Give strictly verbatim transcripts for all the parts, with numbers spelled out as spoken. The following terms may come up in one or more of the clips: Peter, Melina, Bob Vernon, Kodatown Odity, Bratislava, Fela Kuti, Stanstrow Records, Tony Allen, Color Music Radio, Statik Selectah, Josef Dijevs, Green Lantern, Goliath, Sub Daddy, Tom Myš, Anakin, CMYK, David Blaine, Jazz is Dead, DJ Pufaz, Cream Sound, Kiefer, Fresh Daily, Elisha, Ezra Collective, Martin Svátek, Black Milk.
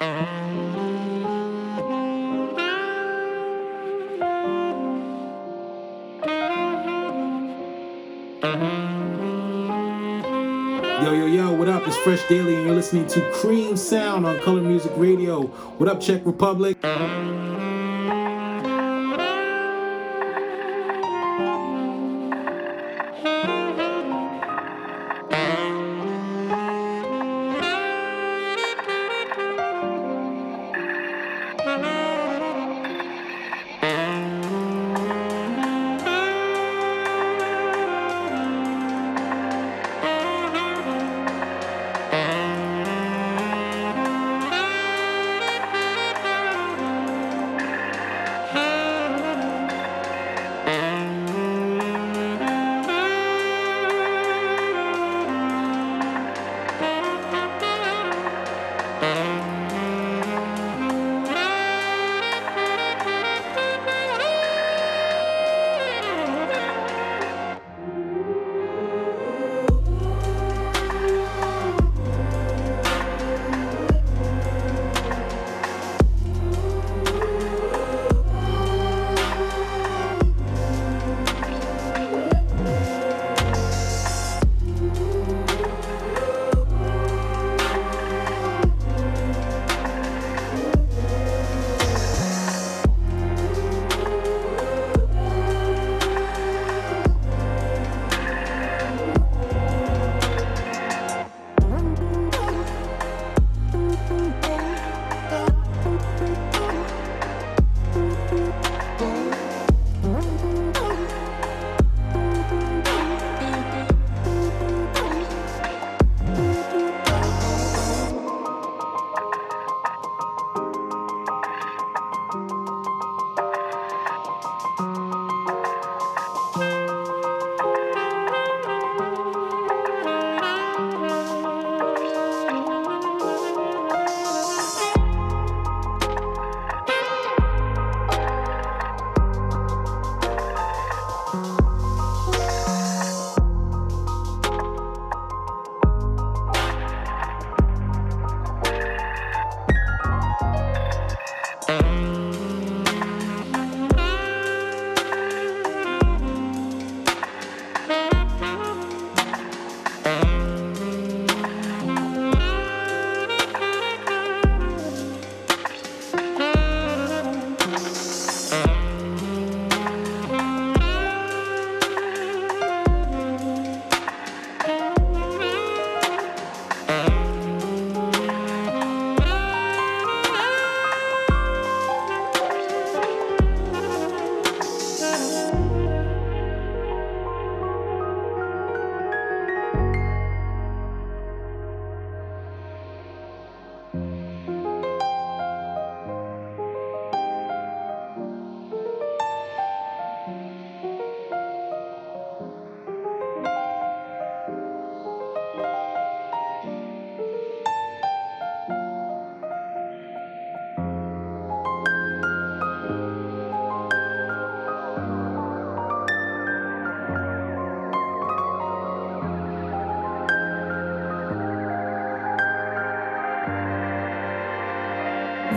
Yo, yo, yo, what up? It's Fresh Daily, and you're listening to Cream Sound on Color Music Radio. What up, Czech Republic?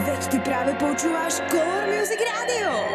Teď ty právě počíváš Color Music Radio.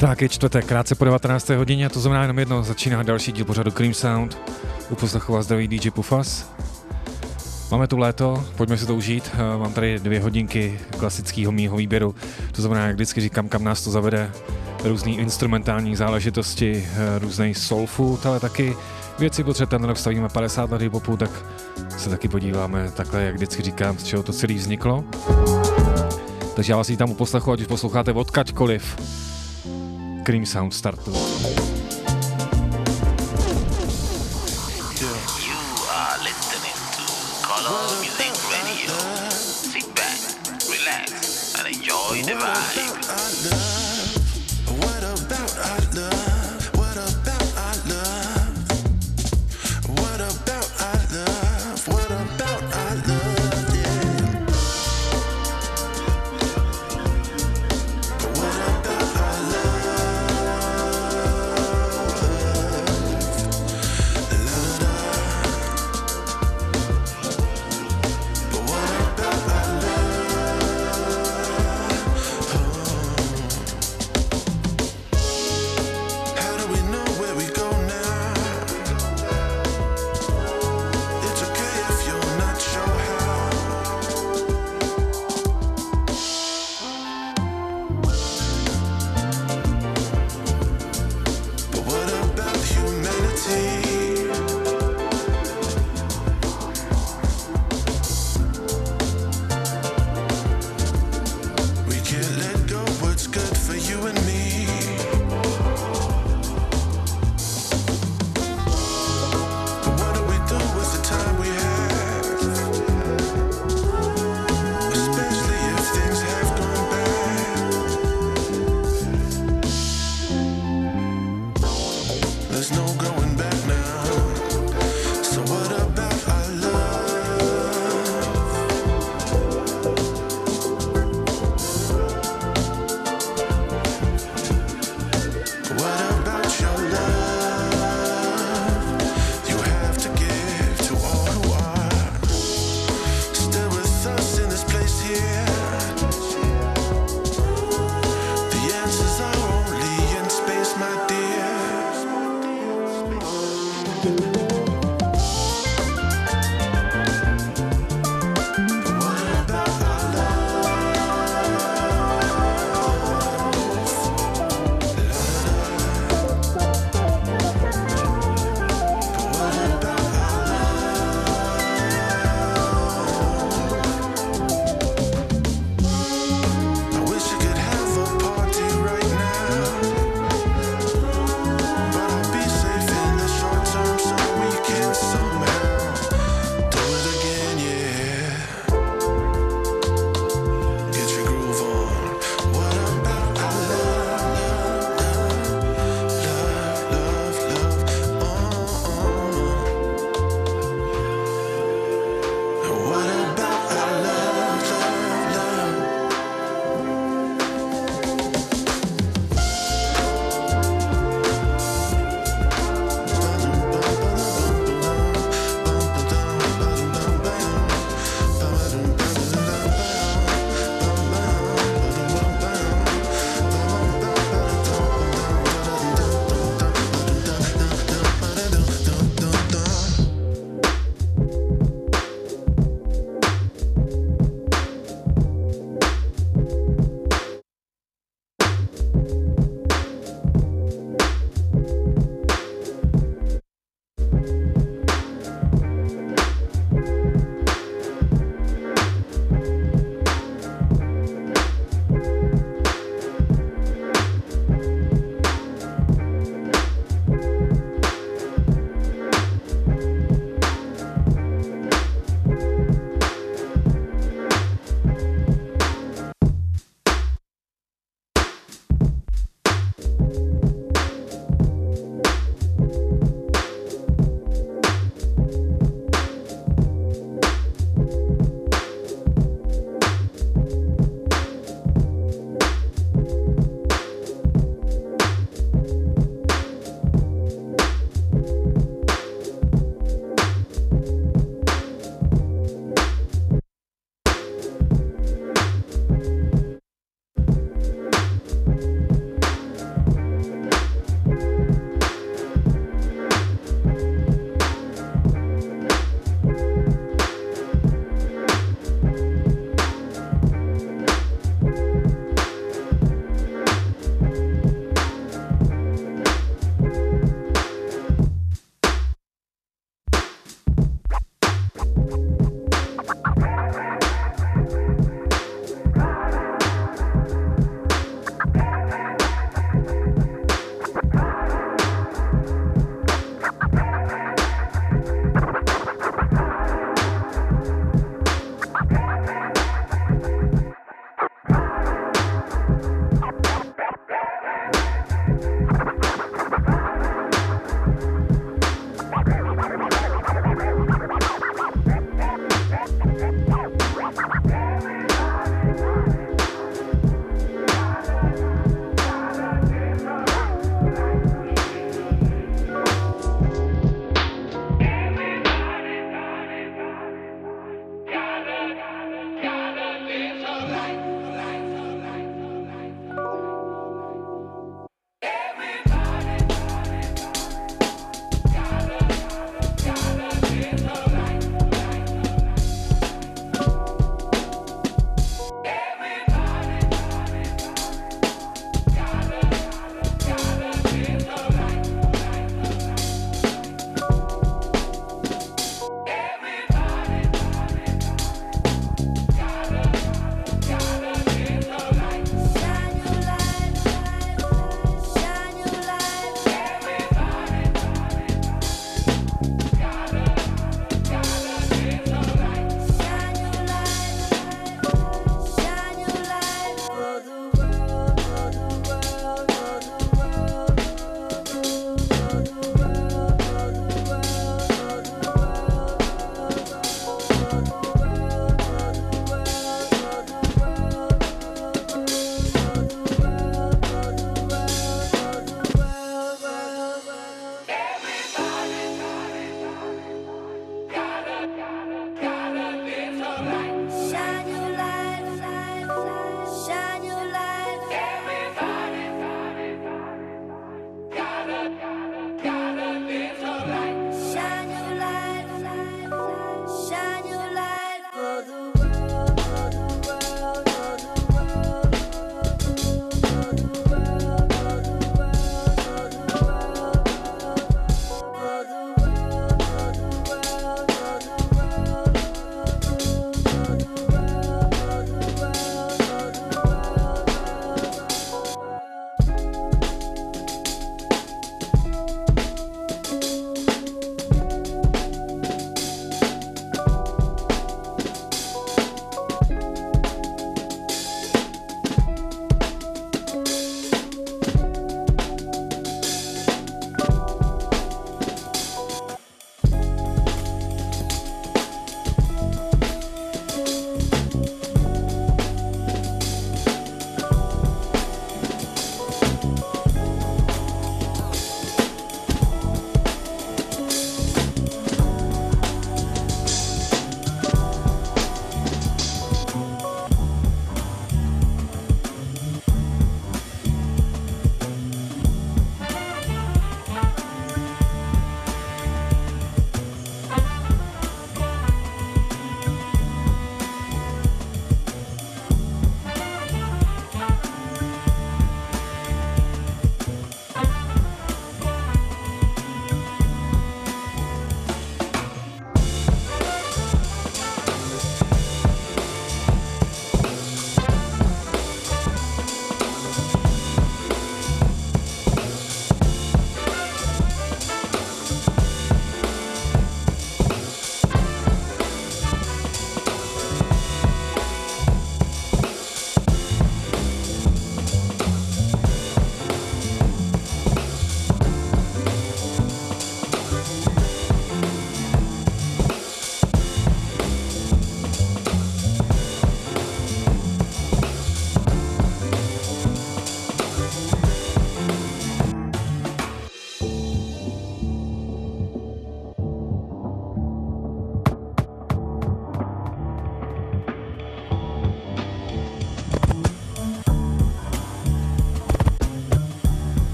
Tak je čtvrtek, krátce po devatenácté hodině, a to znamená jenom jedno, začíná další díl pořadu Cream Sound. U poslechu vás zdraví dý džej Pufaz. Máme tu léto, pojďme si to užít, mám tady dvě hodinky klasického mýho výběru, to znamená, jak vždycky říkám, kam nás to zavede, různý instrumentální záležitosti, různý soulfood, ale taky věci, protože tenhle rok stavíme padesát let hiphopu, tak se taky podíváme takhle, jak vždycky říkám, z čeho to celé vzniklo. Takže já vás vítám u poslechu, ať už posloucháte odkaďkoliv. Cream Sound startu. Color Music Radio. Sit back, relax, and enjoy the vibe.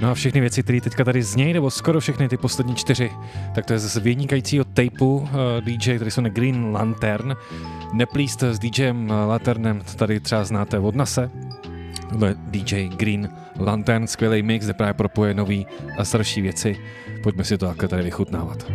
No a všechny věci, které teďka tady znějí, nebo skoro všechny ty poslední čtyři, tak to je z vynikajícího tapeu uh, dý džej, který se jmenuje Green Lantern. Neplíst s DJem Lanternem, tady třeba znáte od Nase. To je dý džej Green Lantern, skvělý mix, kde právě propoje nový a starší věci. Pojďme si to takhle tady vychutnávat.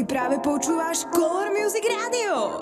Ty právě počúváš Color Music Radio.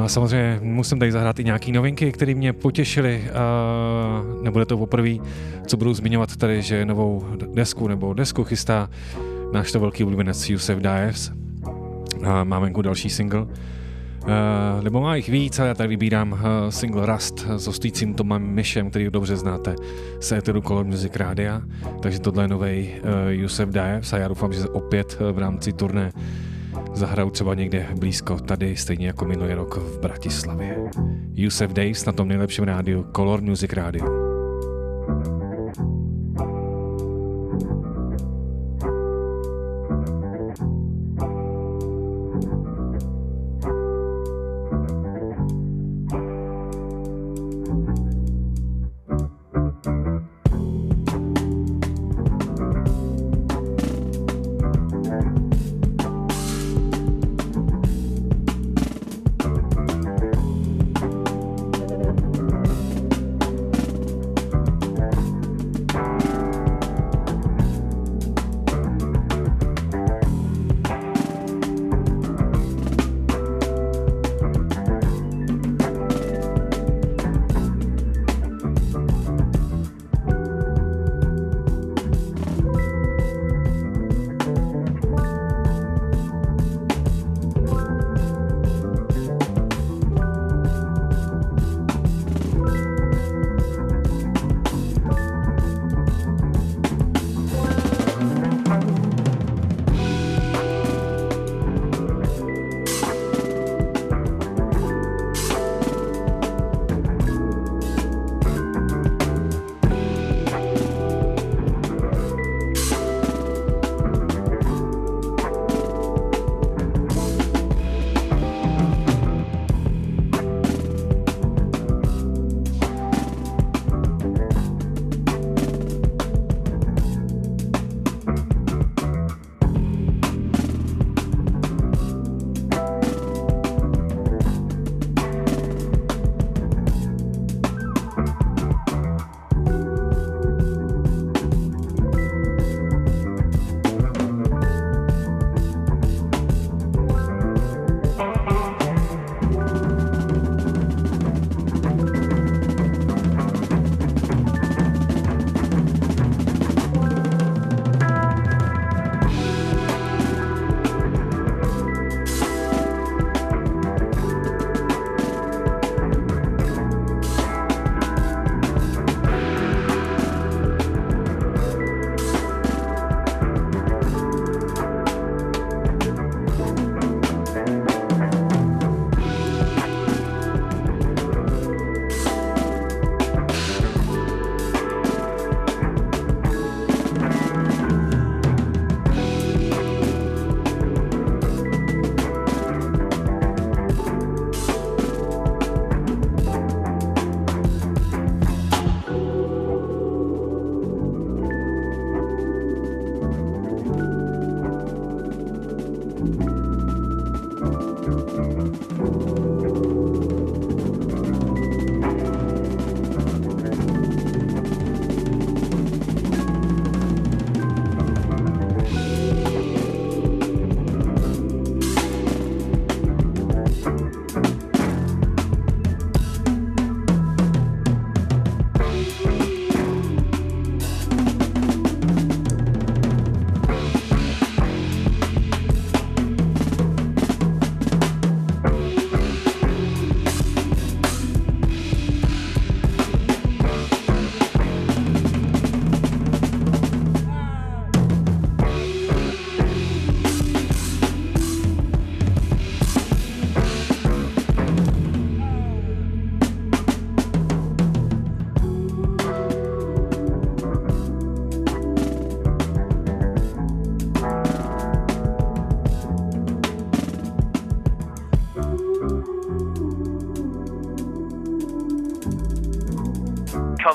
No a samozřejmě musím tady zahrát i nějaký novinky, které mě potěšily. Uh, nebude to poprvé, co budu zmiňovat tady, že novou desku nebo desku chystá náš to velký oblíbenec Josef Dijevs. A máme venku další single. Uh, nebo má jich víc, ale já tady vybírám uh, single Rust s hostícím Tomem Myšem, který dobře znáte z éteru Color Music Radio. Takže tohle je novej uh, Josef Dijevs a já doufám, že opět uh, v rámci turné zahraju třeba někde blízko tady, stejně jako minulý rok v Bratislavě. Josef Dijevs na tom nejlepším rádiu Color Music Radio.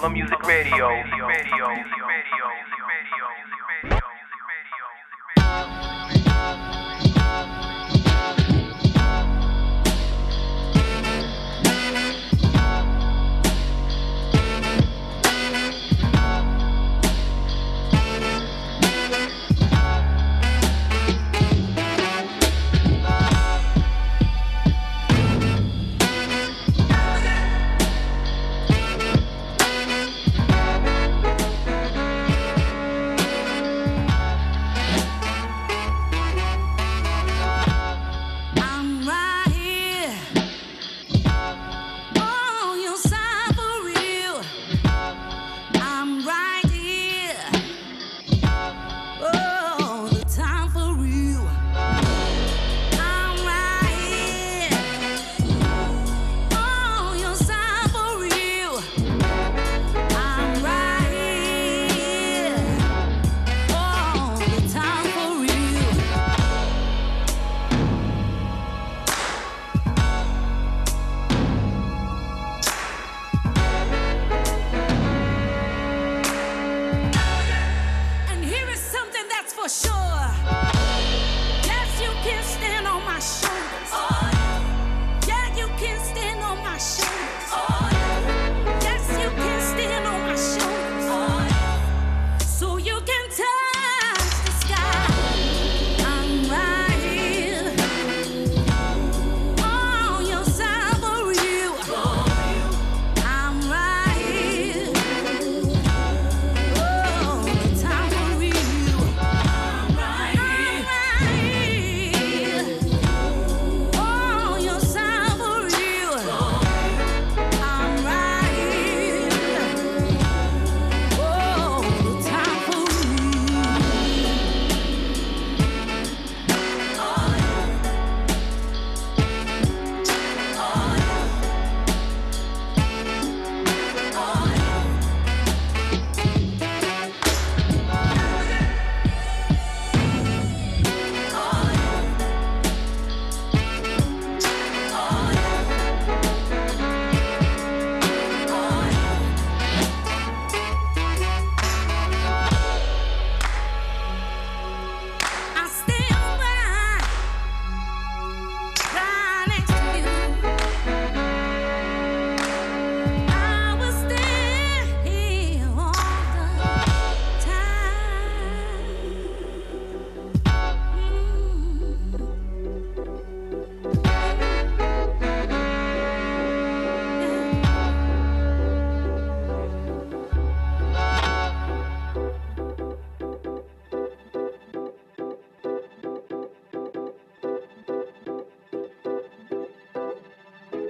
Music Radio. Radio. Radio. Radio.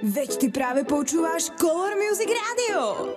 Veď ty práve počúvaš Color Music Radio.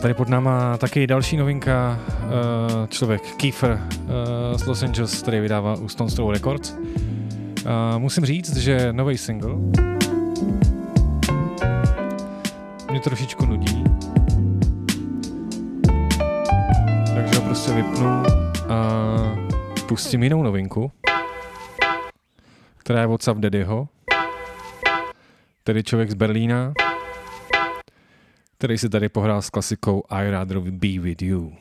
Tady pod náma taky další novinka, člověk Kiefer z Los Angeles, který vydává u Stanstrow Records. Musím říct, že nový single mě trošičku nudí, takže ho prostě vypnu a pustím jinou novinku, která je od Sub Daddyho, tedy člověk z Berlína, který si tady pohrál s klasikou I Rather Be With You.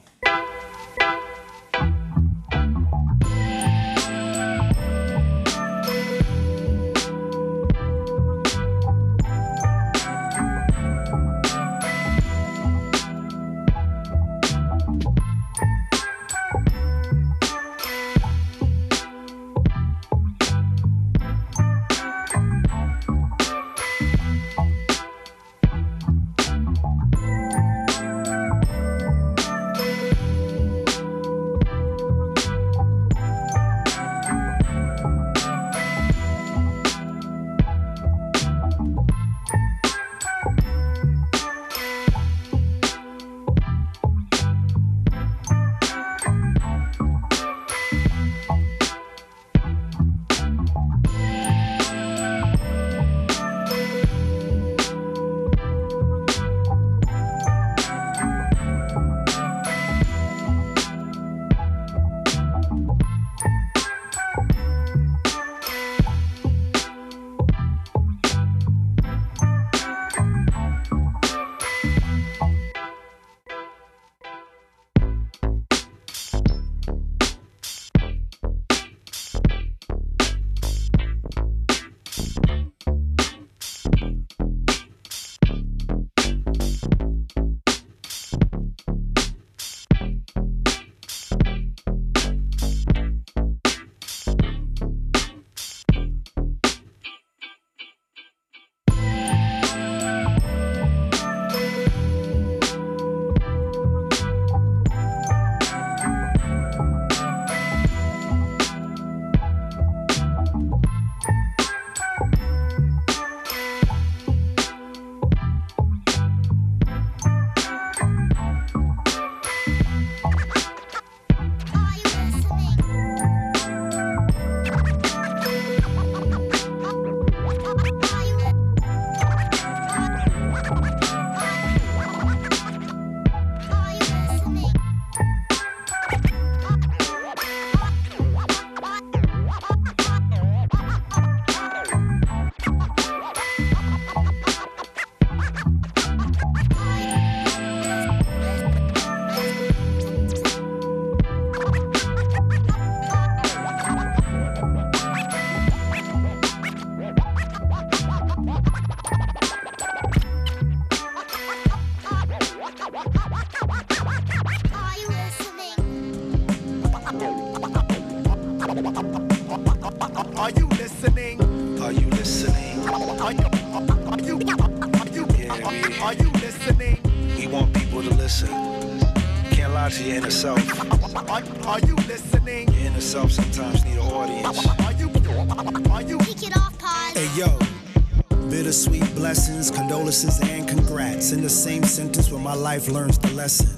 Life learns the lesson.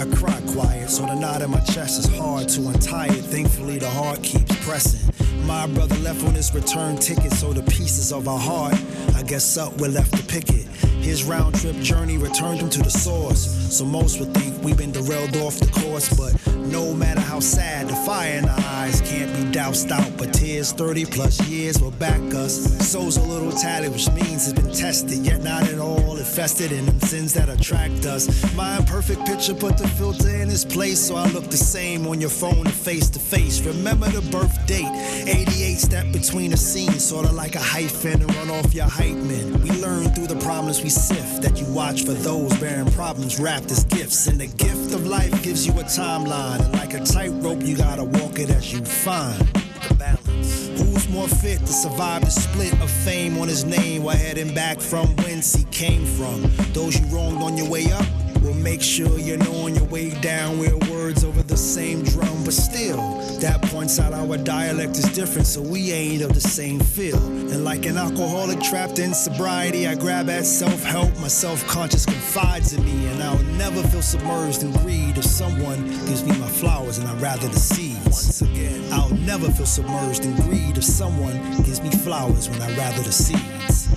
I cry quiet, so the knot in my chest is hard to untie it. Thankfully, the heart keeps pressing. My brother left on his return ticket, so the pieces of our heart, I guess up, we're left to pick it. His round trip journey returned him to the source. So most would think we've been derailed off the course, but no matter how sad, the fire in our eyes can't be doused out. But tears thirty plus years will back us. Soul's a little tatted, which means it's been tested, yet not at all infested in them sins that attract us. My imperfect picture put the filter in its place, so I look the same on your phone and face to face. Remember the birth date, eighty-eight step between the scenes, sort of like a hyphen and run off your hype men. We learn through the problems we sift that you watch for those bearing problems wrapped as gifts. And the gift of life gives you a timeline. And like a tightrope, you gotta walk it as you find the balance. Who's more fit to survive the split of fame on his name while heading back from whence he came from? Those you wronged on your way up will make sure you know on your way down we're words over the same drum. But still, that points out our dialect is different, so we ain't of the same field. And like an alcoholic trapped in sobriety, I grab at self-help, my self-conscious confides in me. And I'll never feel submerged in greed if someone gives me my flowers and I'd rather the seeds. Once again, I'll never feel submerged in greed if someone gives me flowers when I'd rather the seeds.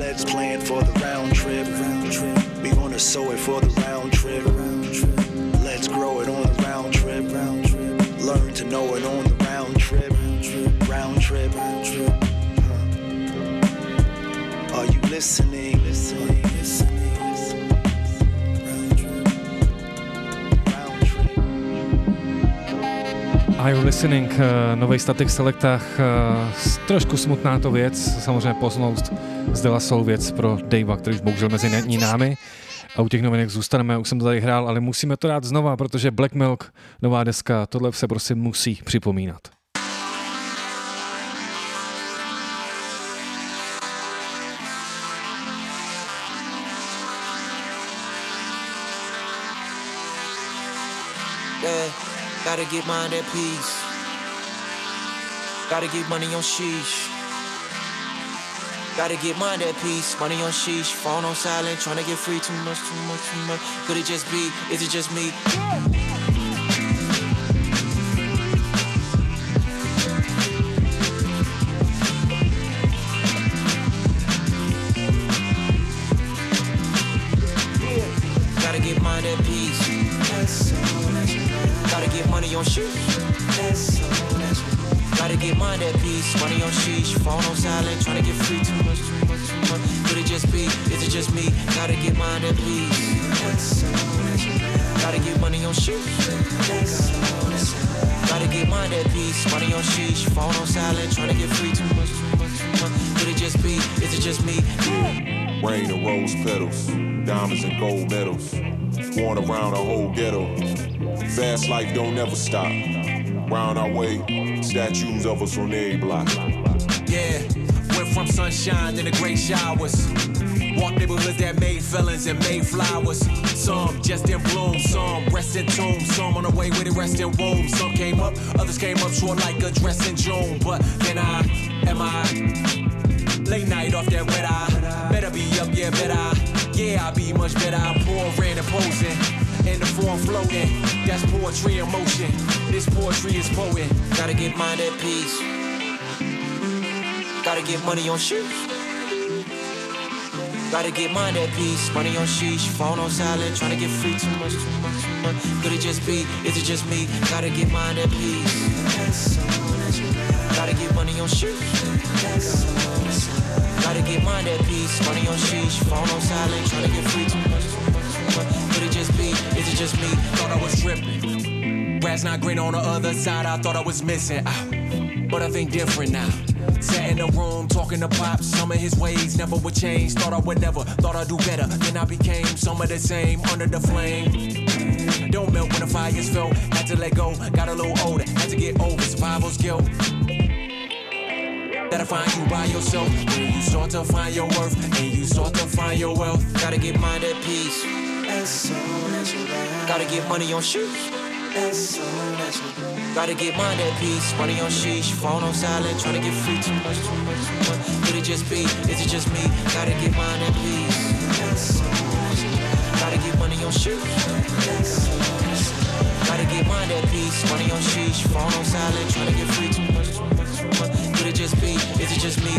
Let's plan for the round trip, round trip. We gonna sow it for the round trip, round trip. Let's grow it on the round trip, round trip. Learn to know it on the round trip, round trip, round trip, round trip. Huh. Are you listening? Listening, listening. Are You Listening, uh, novej Statik Selectah, uh, trošku smutná to věc, samozřejmě poznout zdela jsou věc pro Davea, který už bohužel mezi ní námi a u těch novinek zůstaneme, už jsem to tady hrál, ale musíme to dát znova, protože Black Milk, nová deska, tohle se prostě musí připomínat. Gotta get mine at peace. Gotta get money on sheesh. Gotta get mine at peace. Money on sheesh. Phone on silent. Tryna get free. Too much, too much, too much. Could it just be? Is it just me? Money on sheesh, phone on silent, tryna get free. Too much, too much, too much. Could it just be? Is it just me? Gotta get mine at peace. Gotta get money on sheesh. Gotta get mine at peace. Money on sheesh, phone on silent, tryna get free. Too much, too much, too much. Could it just be? Is it just me? Rain and rose petals, diamonds and gold medals, worn around a whole ghetto. Fast life don't ever stop. Round our way, statues of us on every block. Yeah, went from sunshine to the great showers. Walked neighborhoods that made felons and made flowers. Some just in bloom, some rest in tomb, some on the way with the rest in womb. Some came up, others came up short like a dress in June. But then I, am I, late night off that wet eye. Better be up, yeah, better. Yeah, I'll be much better. I'm poor, ran and posing. In the form floating, that's poetry in motion. This poetry is poet. Gotta get mine at peace. Gotta get money on sheesh. Gotta get mine at peace. Money on sheesh, phone on silent, tryna get free. Too much, too much, too much. Could it just be? Is it just me? Gotta get mine at peace. Gotta get money on sheesh. Gotta get mine at peace. Money on sheesh, phone on silent, tryna get free. Too much, too much. Could it just be? Is it just me? Thought I was tripping. Grass not green on the other side. I thought I was missing. I, but I think different now. Sat in the room talking to Pop. Some of his ways never would change. Thought I would never. Thought I'd do better. Then I became some of the same under the flame. Don't melt when the fire's felt. Had to let go. Got a little older. Had to get over survival's guilt. That'll find you by yourself. When you start to find your worth and you start to find your wealth. Gotta get mine at peace. Gotta get money on sheesh. Gotta get mine at peace. Money on sheesh. Phone on silent. Tryna get free. Too much, too much, too much. Could it just be? Is it just me? Gotta get mine at peace. Gotta get money on sheesh. Gotta get mine at peace. Money on sheesh. Phone on silent. Tryna get free. Too much, too much, too much. Could it just be? Is it just me?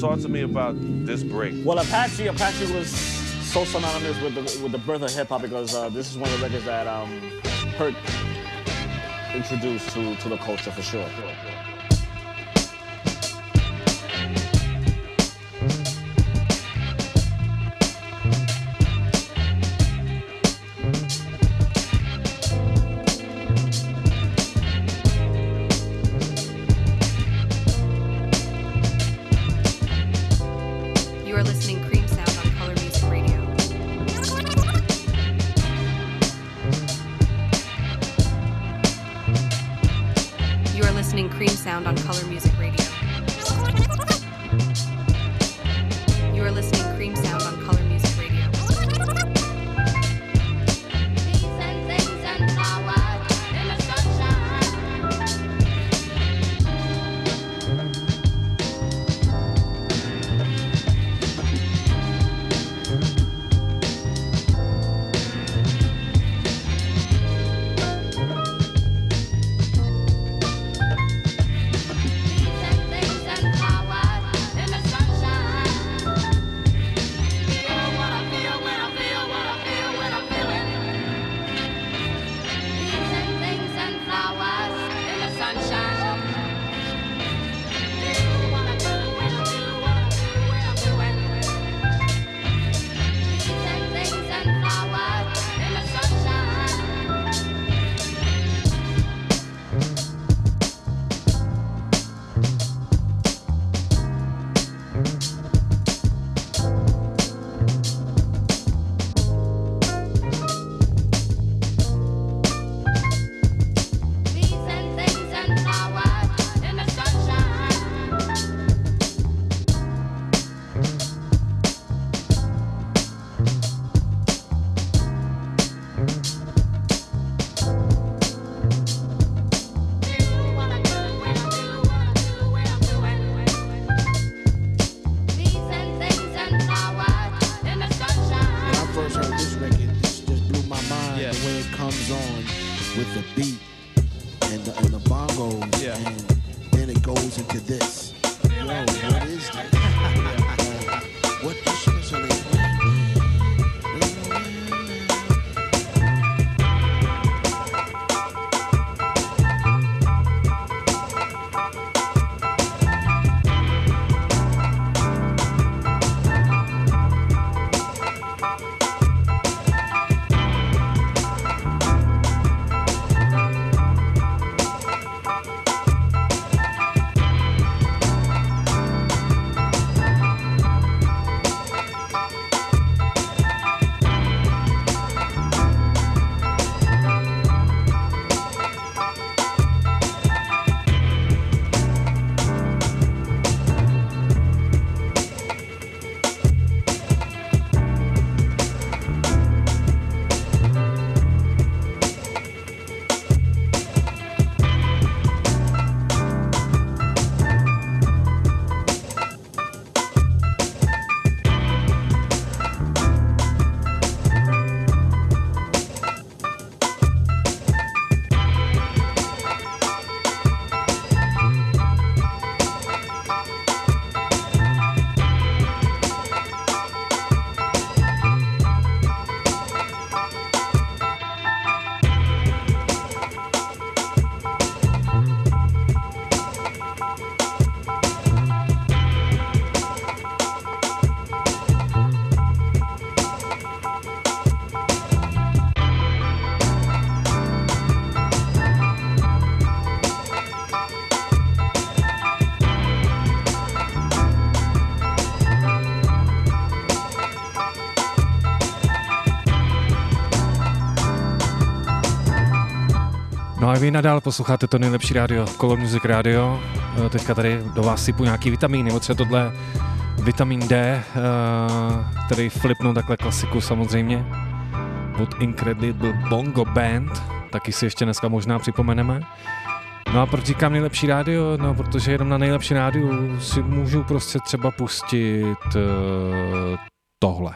Talk to me about this break. Well, Apache, Apache was so synonymous with the with the birth of hip hop because uh, this is one of the records that um, Hurt introduced to to the culture for sure. On Color Music Radio. You are listening Cream Sound on Color Music Radio. Wow. music to this. Yo, what is this? What this shit is on it? A vy nadál posloucháte to nejlepší rádio, Color Music Radio. Teďka tady do vás sypu nějaký vitamíny, nebo třeba tohle vitamin D, který flipnou takhle klasiku samozřejmě od Incredible Bongo Band, taky si ještě dneska možná připomeneme. No a proč říkám nejlepší rádio? No, protože jenom na nejlepší rádiu si můžu prostě třeba pustit tohle.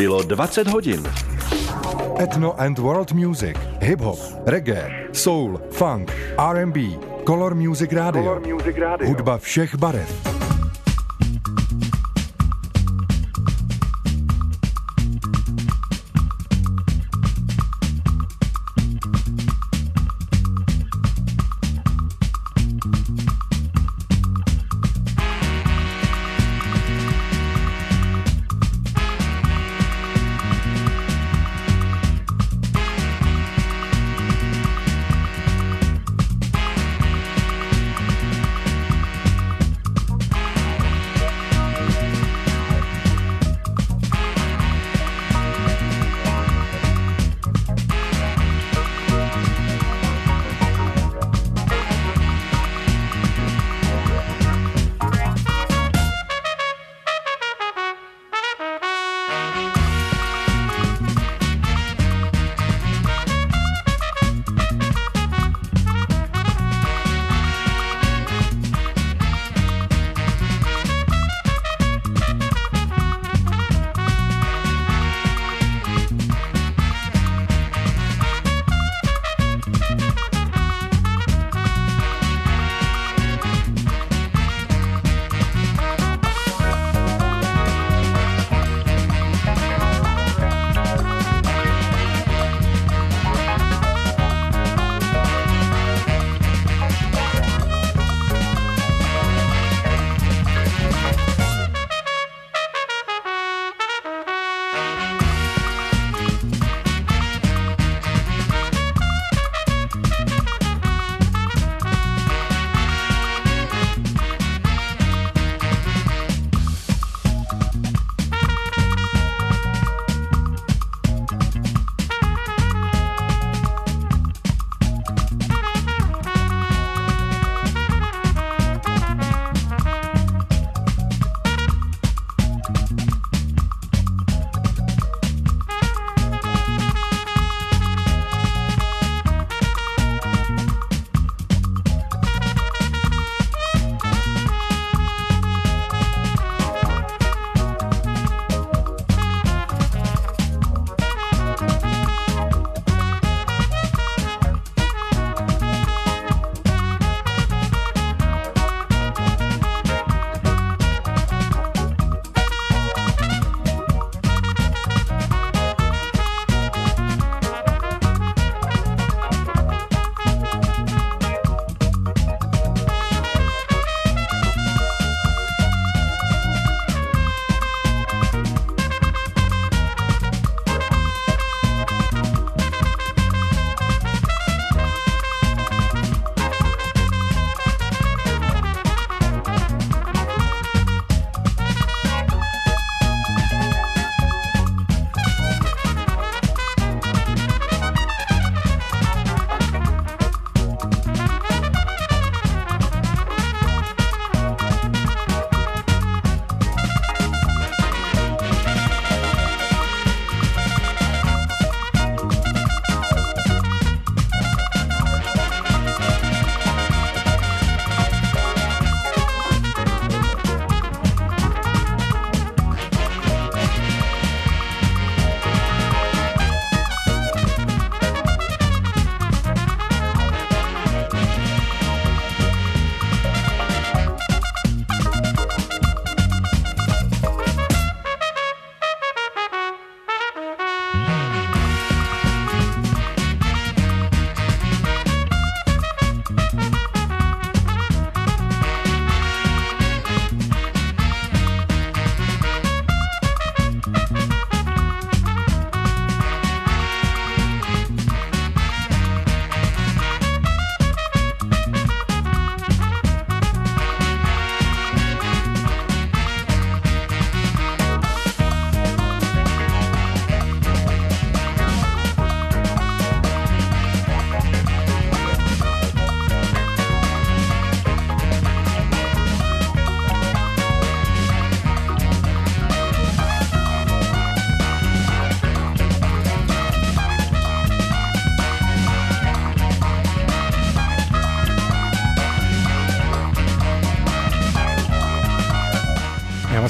Bylo dvacet hodin. Ethno and World Music, hip-hop, reggae, soul, funk, R and B, Color Music Radio, Color Music Radio. Hudba všech barev.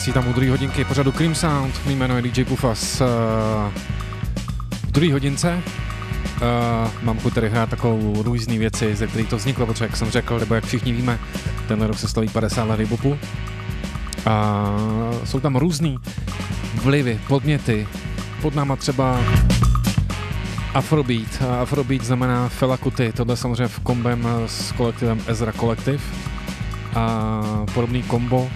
Vás vítám u druhé hodinky pořadu Cream Sound, mý jméno je dý džej Pufaz. V druhé hodince mám chuť tady hrát takovou různý věci, ze kterých to vzniklo, protože jak jsem řekl, nebo jak všichni víme, tenhle rok se slaví padesát let hiphopu a jsou tam různý vlivy, podměty, pod náma třeba Afrobeat, a Afrobeat znamená Fela Kuti, tohle samozřejmě v kombem s kolektivem Ezra Collective a podobný kombo.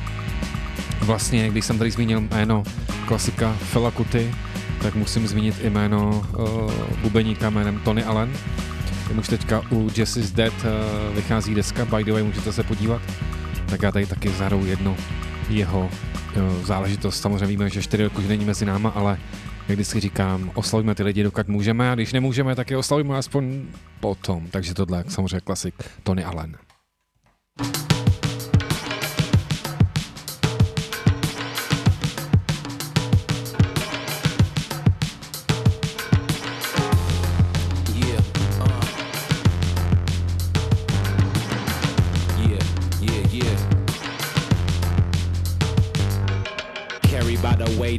Vlastně, když jsem tady zmínil jméno klasika Fela Kuti, tak musím zmínit i jméno uh, bubeníka jménem Tony Allen. Jemu už teďka u Jazz is Dead uh, vychází deska, by the way, můžete se podívat. Tak já tady taky zahraju jednu jeho uh, záležitost. Samozřejmě víme, že čtyři roky už není mezi náma, ale jak vždycky říkám, oslavíme ty lidi, dokud můžeme, a když nemůžeme, tak je oslavíme aspoň potom. Takže tohle je samozřejmě klasik Tony Allen.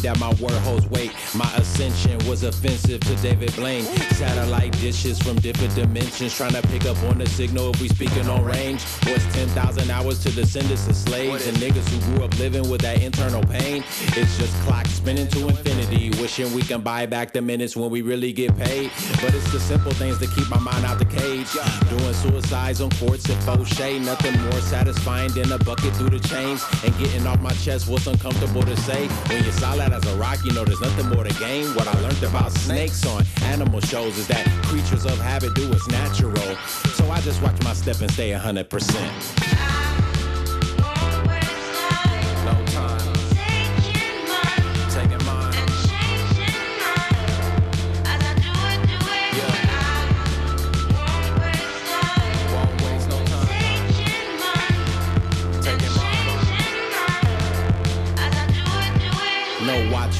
That my word holds weight. My ascension was offensive to David Blaine. Satellite dishes from different dimensions, trying to pick up on the signal if we speaking on range. What's ten thousand hours to descendants of slaves and niggas who grew up living with that internal pain? It's just clock spinning to infinity, wishing we can buy back the minutes when we really get paid. But it's the simple things that keep my mind out the cage. Doing suicides on courts at Fauché, nothing more satisfying than a bucket through the chains. And getting off my chest what's uncomfortable to say. When you're solid as a rock, you know there's nothing more to gain. What I learned about snakes on animal shows is that creatures of habit do what's natural. So I just watch my step and stay one hundred percent.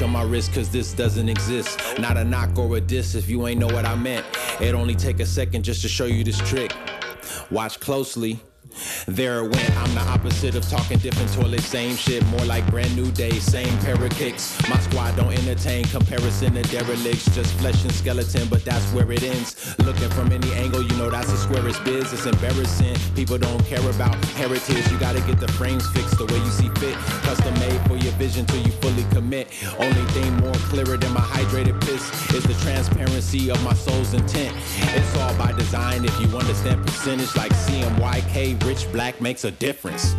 On my wrist, cause this doesn't exist. Not a knock or a diss if you ain't know what I meant. It only take a second just to show you this trick. Watch closely. There it went. I'm the opposite of talking different toilet, same shit, more like brand new day, same pair of kicks. My squad don't entertain comparison to derelicts, just flesh and skeleton, but that's where it ends. Looking from any angle, you know that's the squarest biz. It's embarrassing, people don't care about heritage. You gotta get the frames fixed the way you see fit, custom made for your vision till you fully commit. Only thing more clearer than my hydrated piss is the transparency of my soul's intent. It's all by design if you understand percentage, like C M Y K. Rich black makes a difference.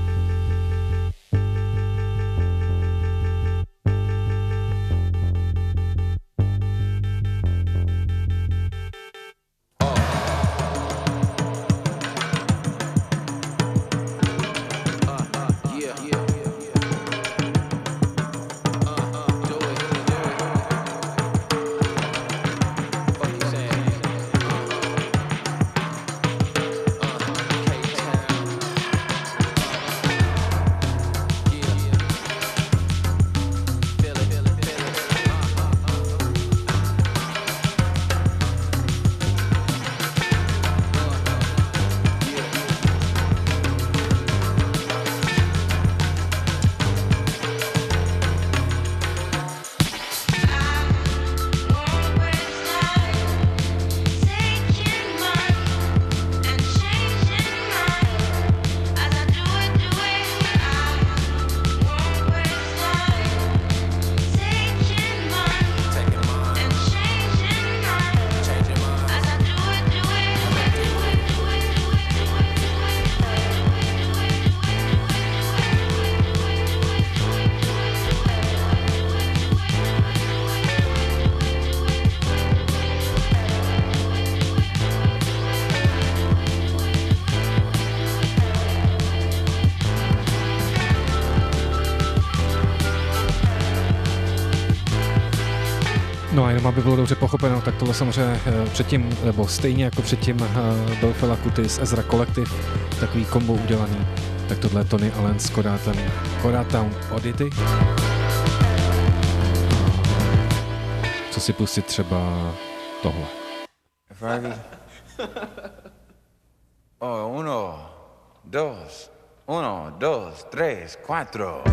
Aby bylo dobře pochopeno, tak tohle samozřejmě předtím, nebo stejně jako předtím byl Fela Kuti z Ezra Collective, takový kombo udělaný, tak tohle je Tony Allen s Kodatown Odity. Co si pustit třeba tohle. Oh, uno, dos, uno, dos, tres, cuatro.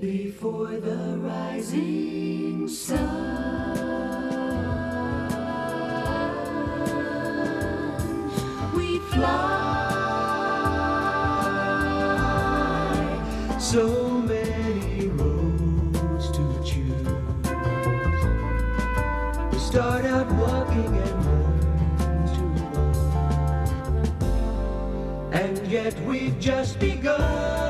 Before the rising sun. so many roads to choose. We start out walking and roam to roam, and yet we've just begun.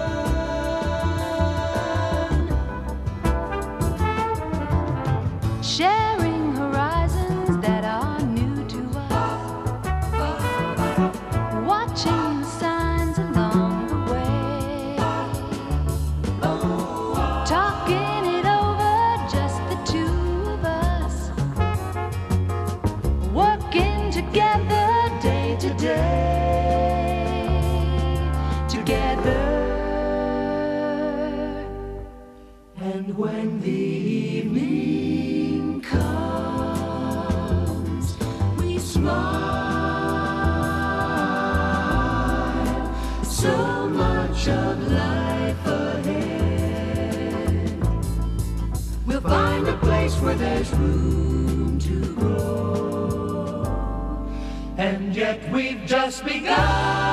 When the evening comes, we smile. So much of life ahead. We'll find a place where there's room to grow, and yet we've just begun.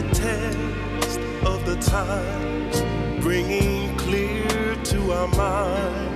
the test of the times, bringing clear to our mind.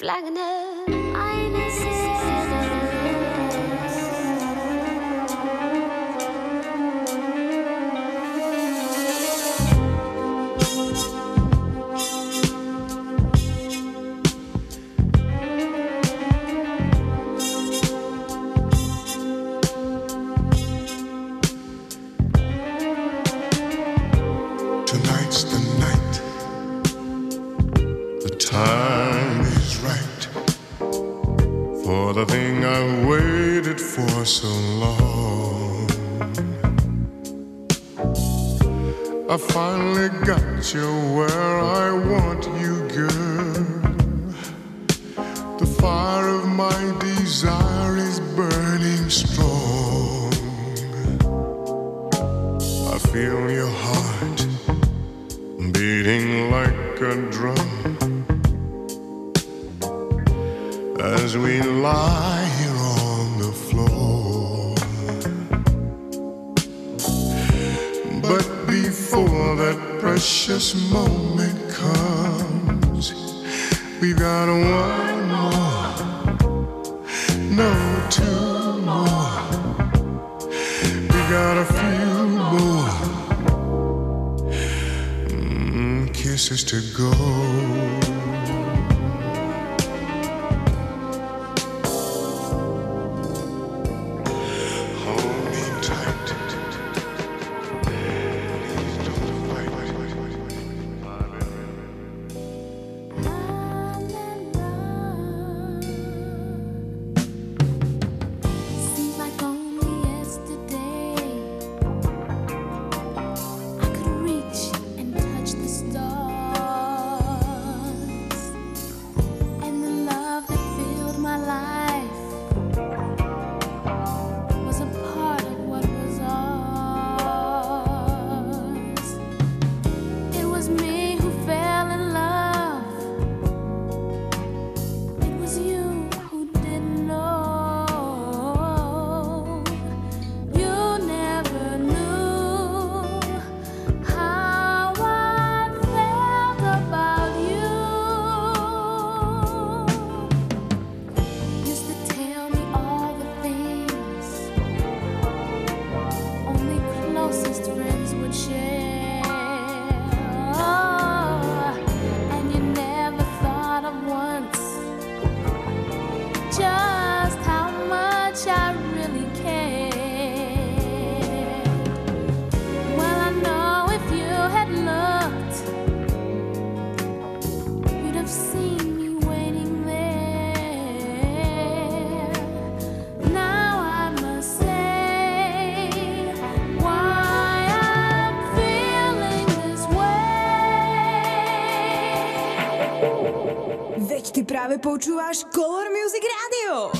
Flagge eines Tonight's the night. The time is right for the thing I've waited for so long. I finally got you where I want you, girl. The fire of my desire is burning strong. I feel your heart beating like a drum as we lie here on the floor. But before that precious moment comes, we've got one more, no, two more, we got a few more kisses to go. Hold me tight. Please don't fight. Seemed like only yesterday I could reach and touch the stars. Práve počúvaš Color Music Radio.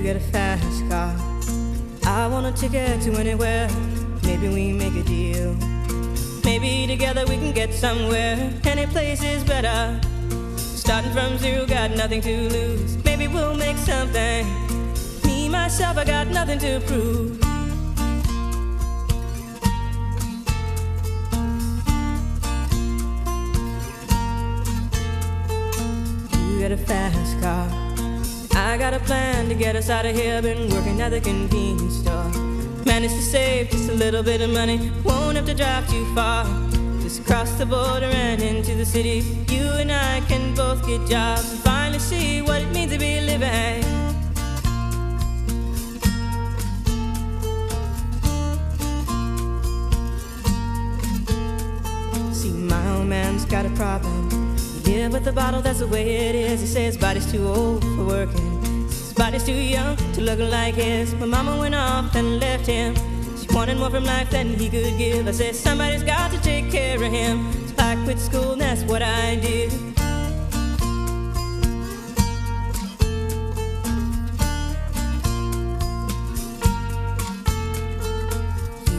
you get a fast car. I want a ticket to anywhere. Maybe we make a deal. Maybe together we can get somewhere. Any place is better. Starting from zero, got nothing to lose. Maybe we'll make something. Me, myself, I got nothing to prove. You got a fast car. I got a plan to get us out of here. Been working at the convenience store. Managed to save just a little bit of money. Won't have to drive too far. Just cross the border and into the city. You and I can both get jobs and finally see what it means to be living. See, my old man's got a problem. Yeah, with the bottle, that's the way it is. He says his body's too old for working. His body's too young to look like his. My mama went off and left him. Wanted more from life than he could give. I said somebody's got to take care of him. So I quit school and that's what I did.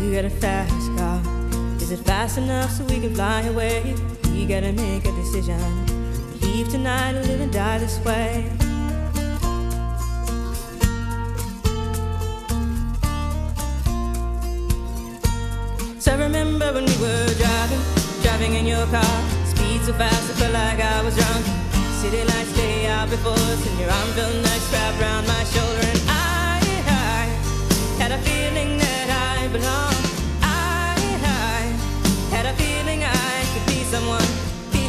You got a fast car. Is it fast enough so we can fly away? We gotta make a decision. Leave tonight or live and die this way. I remember when we were driving, driving in your car. Speed so fast I felt like I was drunk. City lights stay out before us, and your arm felt nice wrapped around my shoulder. And I, I had a feeling that I belonged. I, I had a feeling I could be someone, be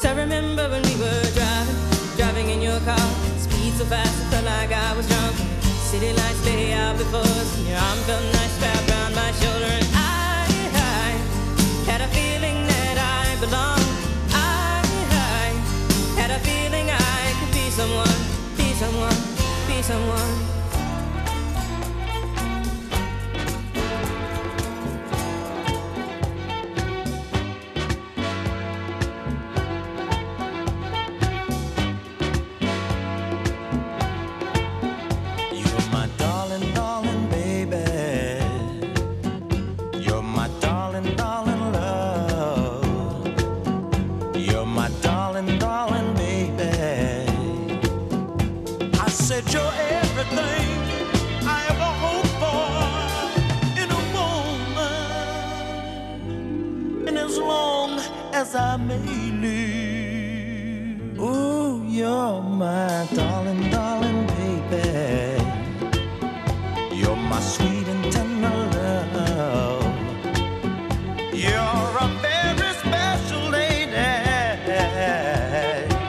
So I remember when we were driving, driving in your car. So fast I felt like I was drunk. City lights lay out before us, and your arm felt nice wrapped around my shoulder. And I, I had a feeling that I belonged. I, I had a feeling I could be someone, be someone, be someone. I may live. Oh, you're my darling, darling baby. You're my sweet and tender love. You're a very special lady.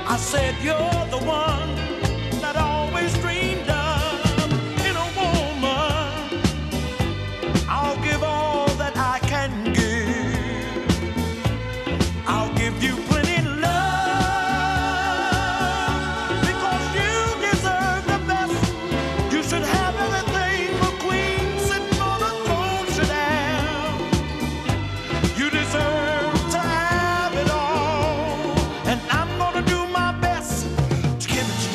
I said you're the one that I always dreamed of in a woman. I'll give all that I can give. You plenty love because you deserve the best. You should have everything a queen sitting on the throne should have. You deserve to have it all, and I'm gonna do my best to give it to you.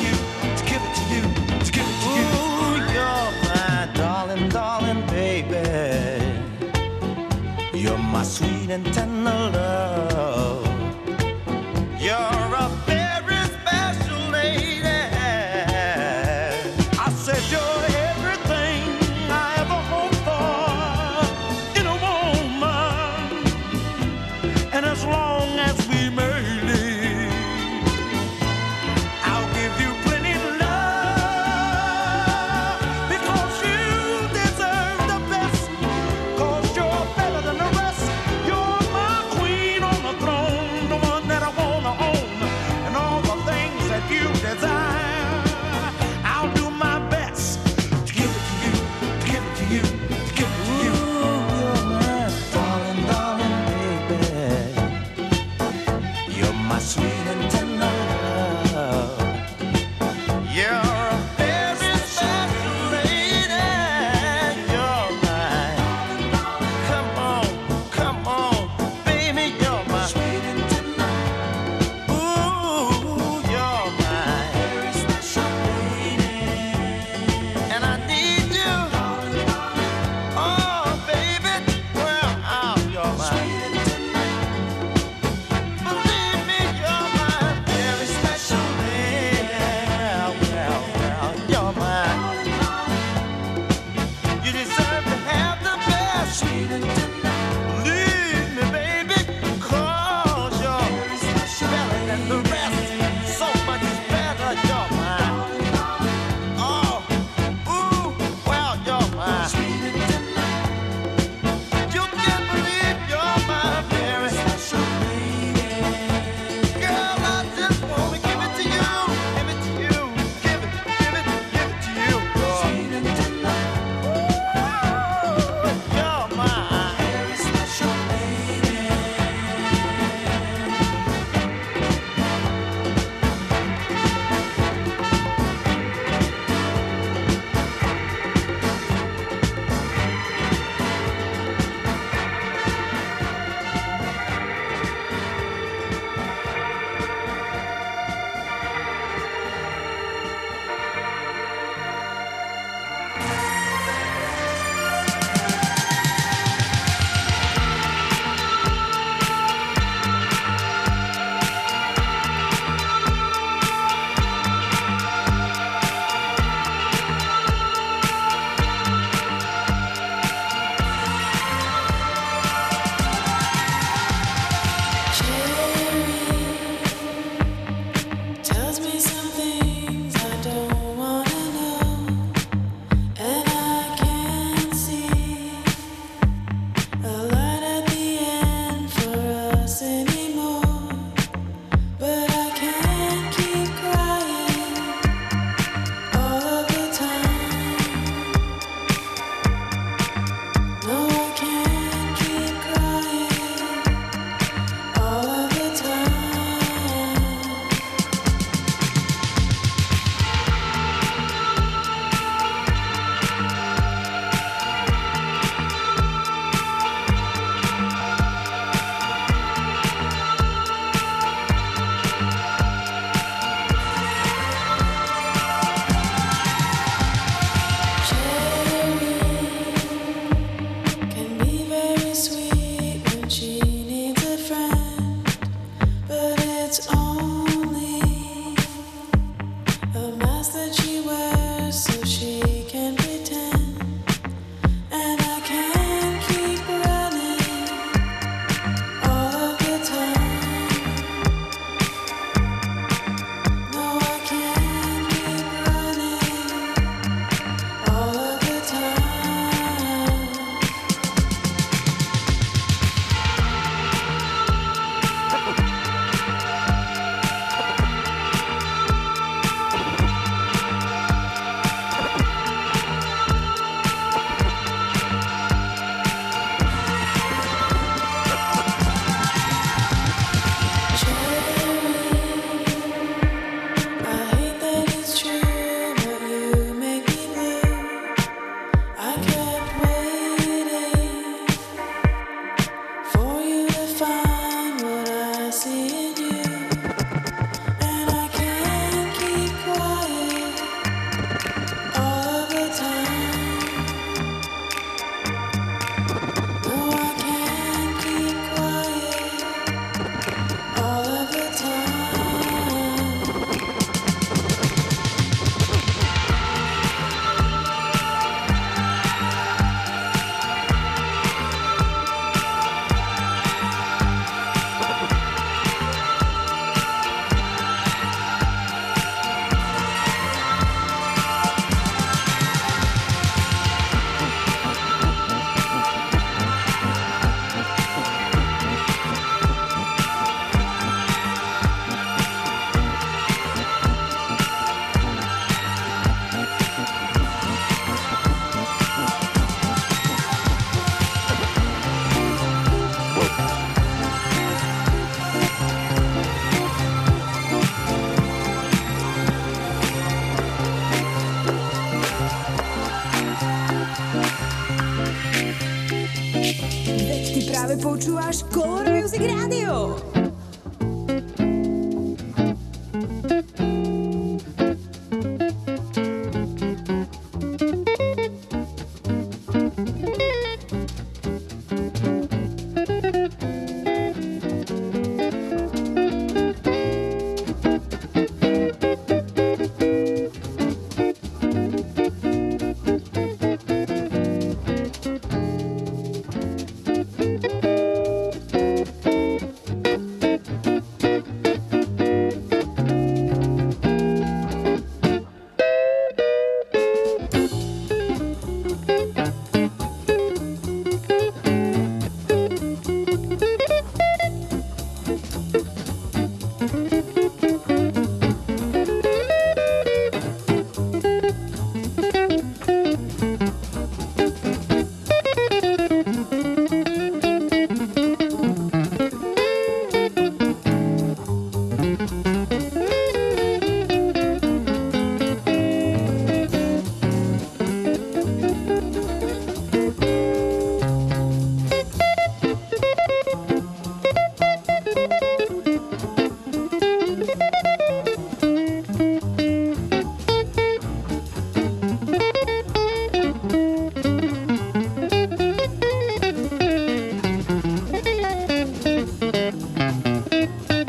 posloucháš Color Music Radio.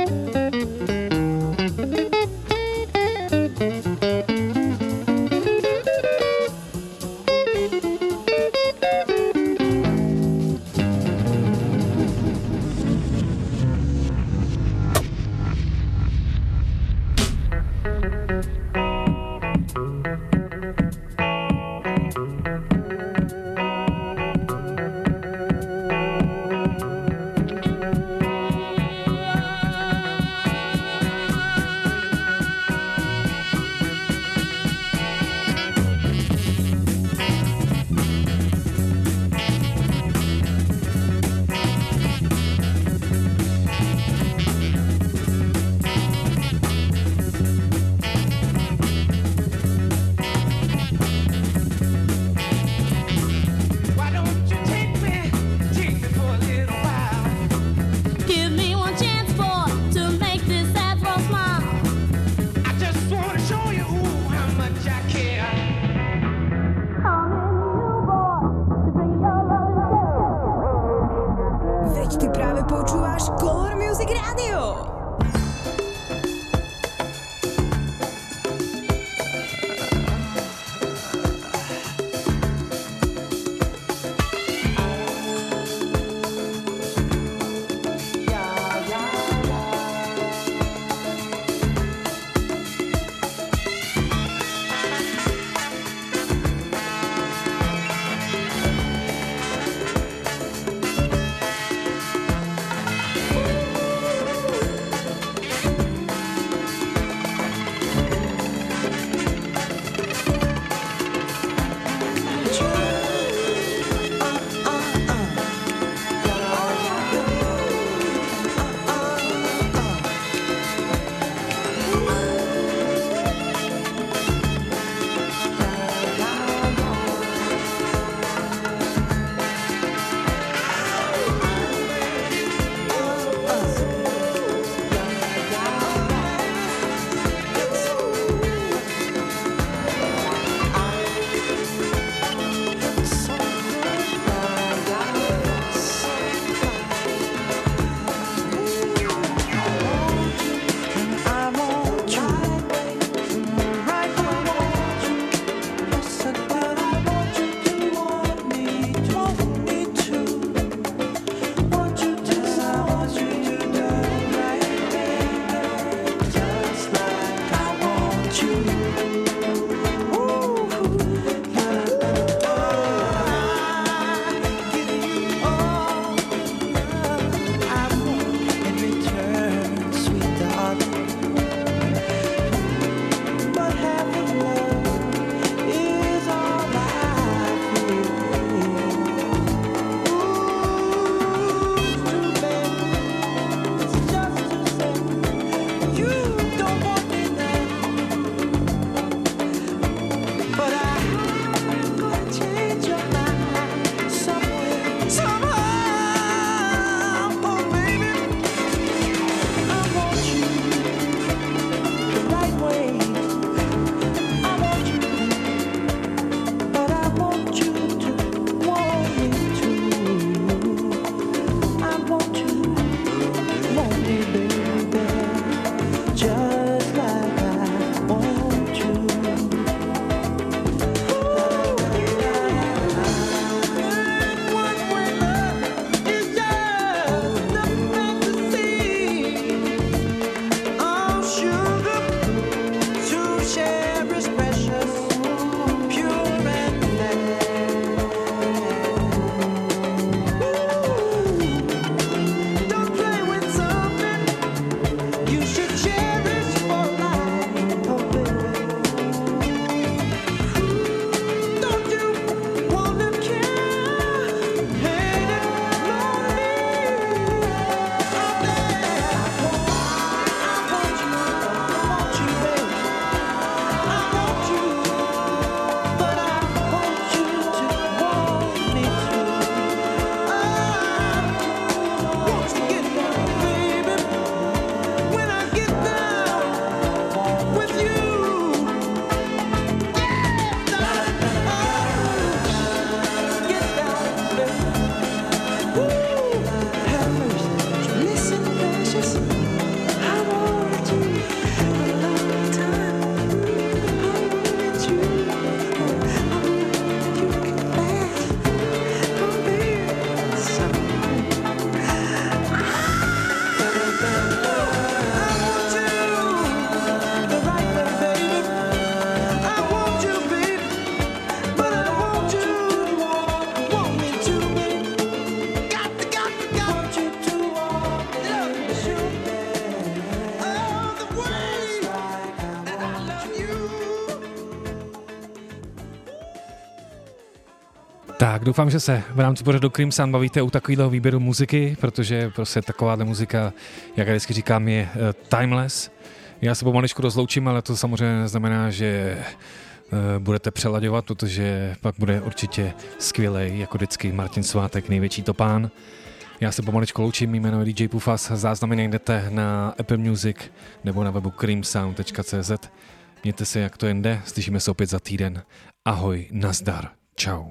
Thank you. Tak doufám, že se v rámci pořadu Cream Sound bavíte u takového výběru muziky, protože prostě takováhle muzika, jak já vždycky říkám, je timeless. Já se pomaličku rozloučím, ale to samozřejmě neznamená, že budete přelaďovat, protože pak bude určitě skvělej, jako vždycky, Martin Svátek, největší topán. Já se pomaličku loučím, jméno je D J Pufaz, záznamy najdete na Apple Music nebo na webu cream sound tečka cé zet. Mějte se, jak to jen jde, slyšíme se opět za týden. Ahoj, nazdar, čau.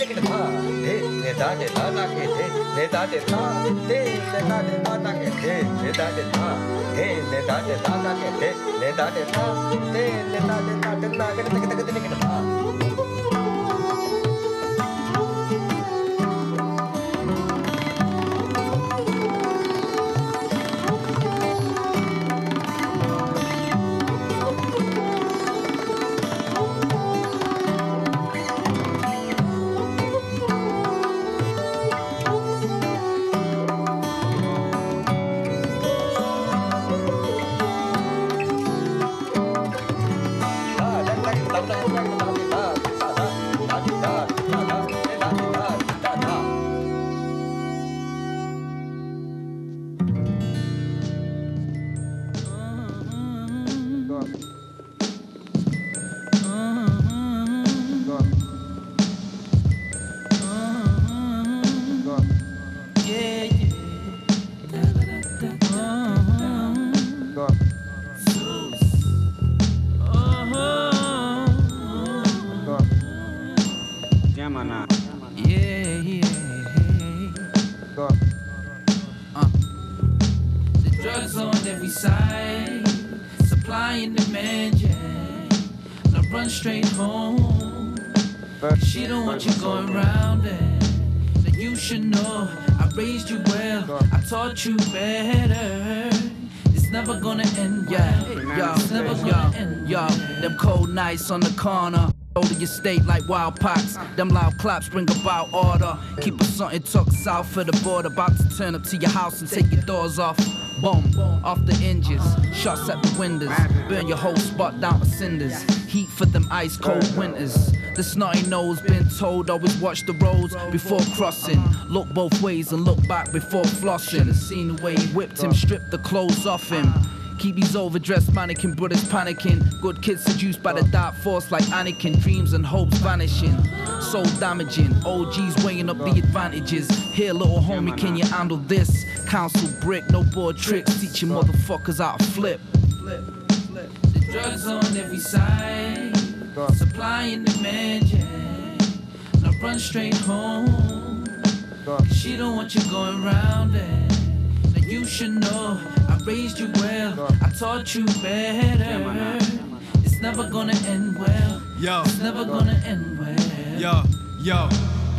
da you better. It's never gonna end, yeah. Y'all, it's never gonna end, y'all. Them cold nights on the corner, over your state like wild pox. Them loud claps bring about order. Keep it something tucked south for the border. About to turn up to your house and take your doors off. Boom, off the hinges, shots at the windows. Burn your whole spot down to cinders. Heat for them ice cold winters. The snotty nose been told, always watch the roads before crossing. Look both ways and look back before flossing. Should've seen the way he whipped him, stripped the clothes off him. Keep these overdressed mannequin brothers panicking. Good kids seduced by the dark force like Anakin. Dreams and hopes vanishing, soul damaging. O Gs weighing up the advantages. Here little homie, can you handle this? Council brick, no board tricks. Teaching motherfuckers how to flip. The drugs on every side, supply and demand, yeah. Now run straight home, cause she don't want you going round it. Now you should know, I raised you well, I taught you better. It's never gonna end well, yo. It's never gonna end well. Yo, yo,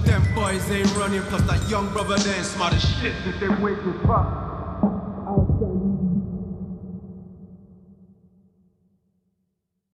them boys ain't running, plus that young brother, they ain't smart as shit that they waiting for.